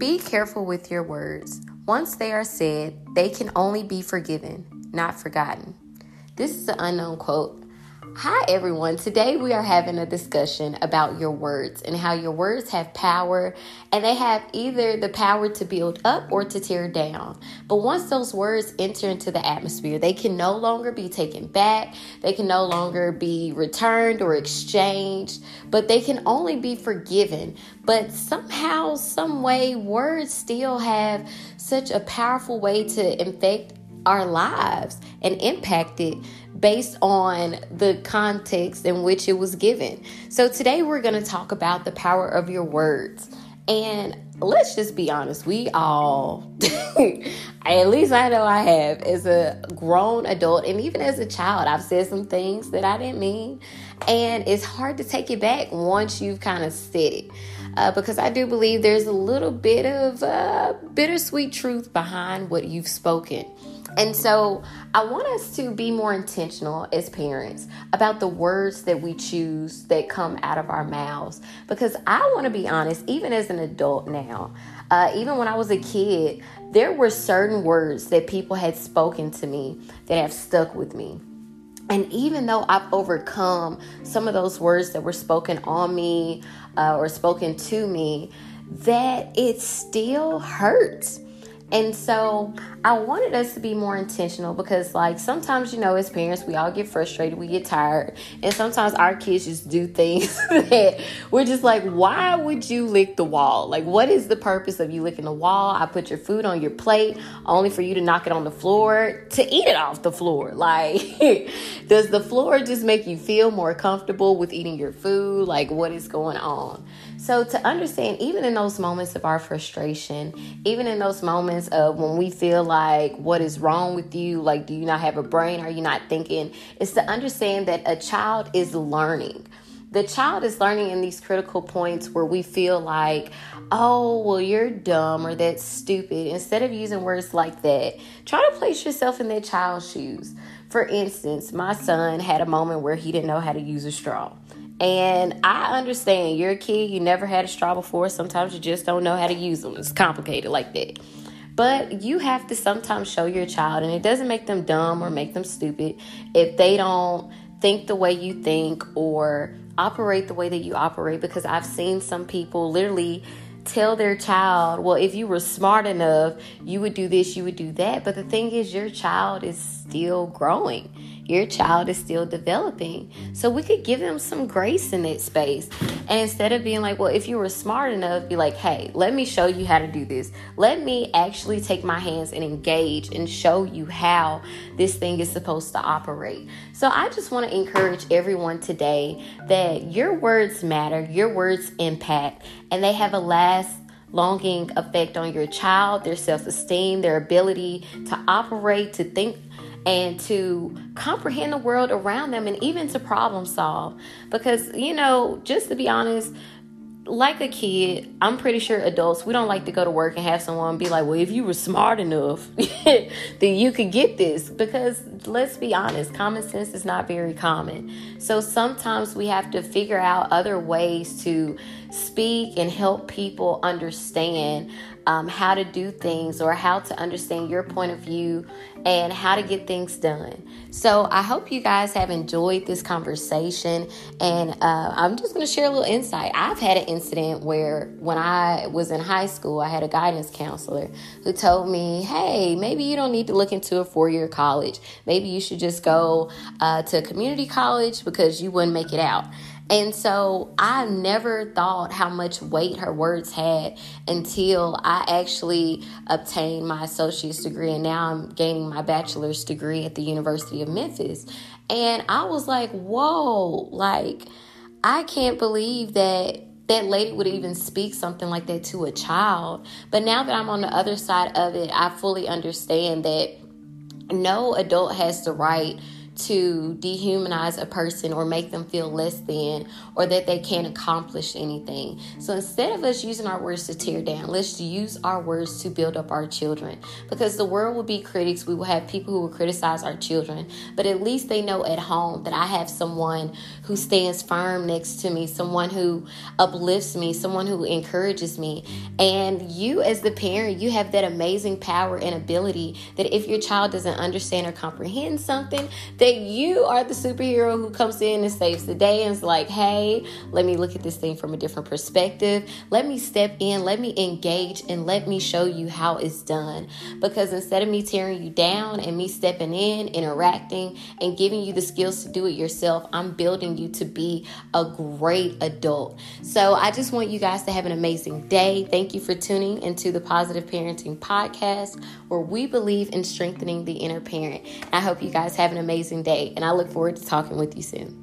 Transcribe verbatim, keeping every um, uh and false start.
Be careful with your words. Once they are said, they can only be forgiven, not forgotten. This is an unknown quote. Hi, everyone. Today we are having a discussion about your words and how your words have power, and they have either the power to build up or to tear down. But once those words enter into the atmosphere, they can no longer be taken back. They can no longer be returned or exchanged, but they can only be forgiven. But somehow, some way, words still have such a powerful way to infect our lives and impact it based on the context in which it was given. So today we're going to talk about the power of your words. And let's just be honest, we all, at least I know I have, as a grown adult and even as a child, I've said some things that I didn't mean. And it's hard to take it back once you've kind of said it. Uh, because I do believe there's a little bit of uh, bittersweet truth behind what you've spoken. And so I want us to be more intentional as parents about the words that we choose that come out of our mouths. Because I want to be honest, even as an adult now, uh, even when I was a kid, there were certain words that people had spoken to me that have stuck with me. And even though I've overcome some of those words that were spoken on me uh, or spoken to me, that it still hurts. And so I wanted us to be more intentional because, like, sometimes, you know, as parents, we all get frustrated, we get tired, and sometimes our kids just do things that we're just like, why would you lick the wall? Like, what is the purpose of you licking the wall? I put your food on your plate only for you to knock it on the floor, to eat it off the floor. Like, does the floor just make you feel more comfortable with eating your food? Like, what is going on? So to understand, even in those moments of our frustration, even in those moments of when we feel like, what is wrong with you? Like, do you not have a brain? Are you not thinking? It's to understand that a child is learning. The child is learning in these critical points where we feel like, oh, well, you're dumb or that's stupid. Instead of using words like that, try to place yourself in that child's shoes. For instance, my son had a moment where he didn't know how to use a straw. And I understand, you're a kid, you never had a straw before. Sometimes you just don't know how to use them. It's complicated like that. But you have to sometimes show your child, and it doesn't make them dumb or make them stupid if they don't think the way you think or operate the way that you operate. Because I've seen some people literally tell their child, well, if you were smart enough, you would do this, you would do that. But the thing is, your child is still growing. Your child is still developing. So we could give them some grace in that space. And instead of being like, well, if you were smart enough, be like, hey, let me show you how to do this. Let me actually take my hands and engage and show you how this thing is supposed to operate. So I just want to encourage everyone today that your words matter, your words impact, and they have a last longing effect on your child, their self-esteem, their ability to operate, to think, and to comprehend the world around them, and even to problem solve. Because, you know, just to be honest, like a kid, I'm pretty sure adults, we don't like to go to work and have someone be like, well, if you were smart enough, then you could get this. Because let's be honest, common sense is not very common. So sometimes we have to figure out other ways to speak and help people understand um, how to do things, or how to understand your point of view and how to get things done. So I hope you guys have enjoyed this conversation. And uh, I'm just going to share a little insight. I've had an incident where when I was in high school, I had a guidance counselor who told me, hey, maybe you don't need to look into a four-year college. Maybe you should just go uh, to a community college because you wouldn't make it out. And so I never thought how much weight her words had until I actually obtained my associate's degree. And now I'm gaining my bachelor's degree at the University of Memphis. And I was like, whoa, like, I can't believe that that lady would even speak something like that to a child. But now that I'm on the other side of it, I fully understand that no adult has the right to dehumanize a person or make them feel less than, or that they can't accomplish anything. So instead of us using our words to tear down, let's use our words to build up our children, because the world will be critics. We will have people who will criticize our children, but at least they know at home that I have someone who stands firm next to me, someone who uplifts me, someone who encourages me. And you as the parent, you have that amazing power and ability that if your child doesn't understand or comprehend something, that you are the superhero who comes in and saves the day and is like, hey, let me look at this thing from a different perspective. Let me step in, let me engage, and let me show you how it's done. Because instead of me tearing you down and me stepping in, interacting, and giving you the skills to do it yourself, I'm building you to be a great adult. So I just want you guys to have an amazing day. Thank you for tuning into the Positive Parenting Podcast, where we believe in strengthening the inner parent. I hope you guys have an amazing day, and I look forward to talking with you soon.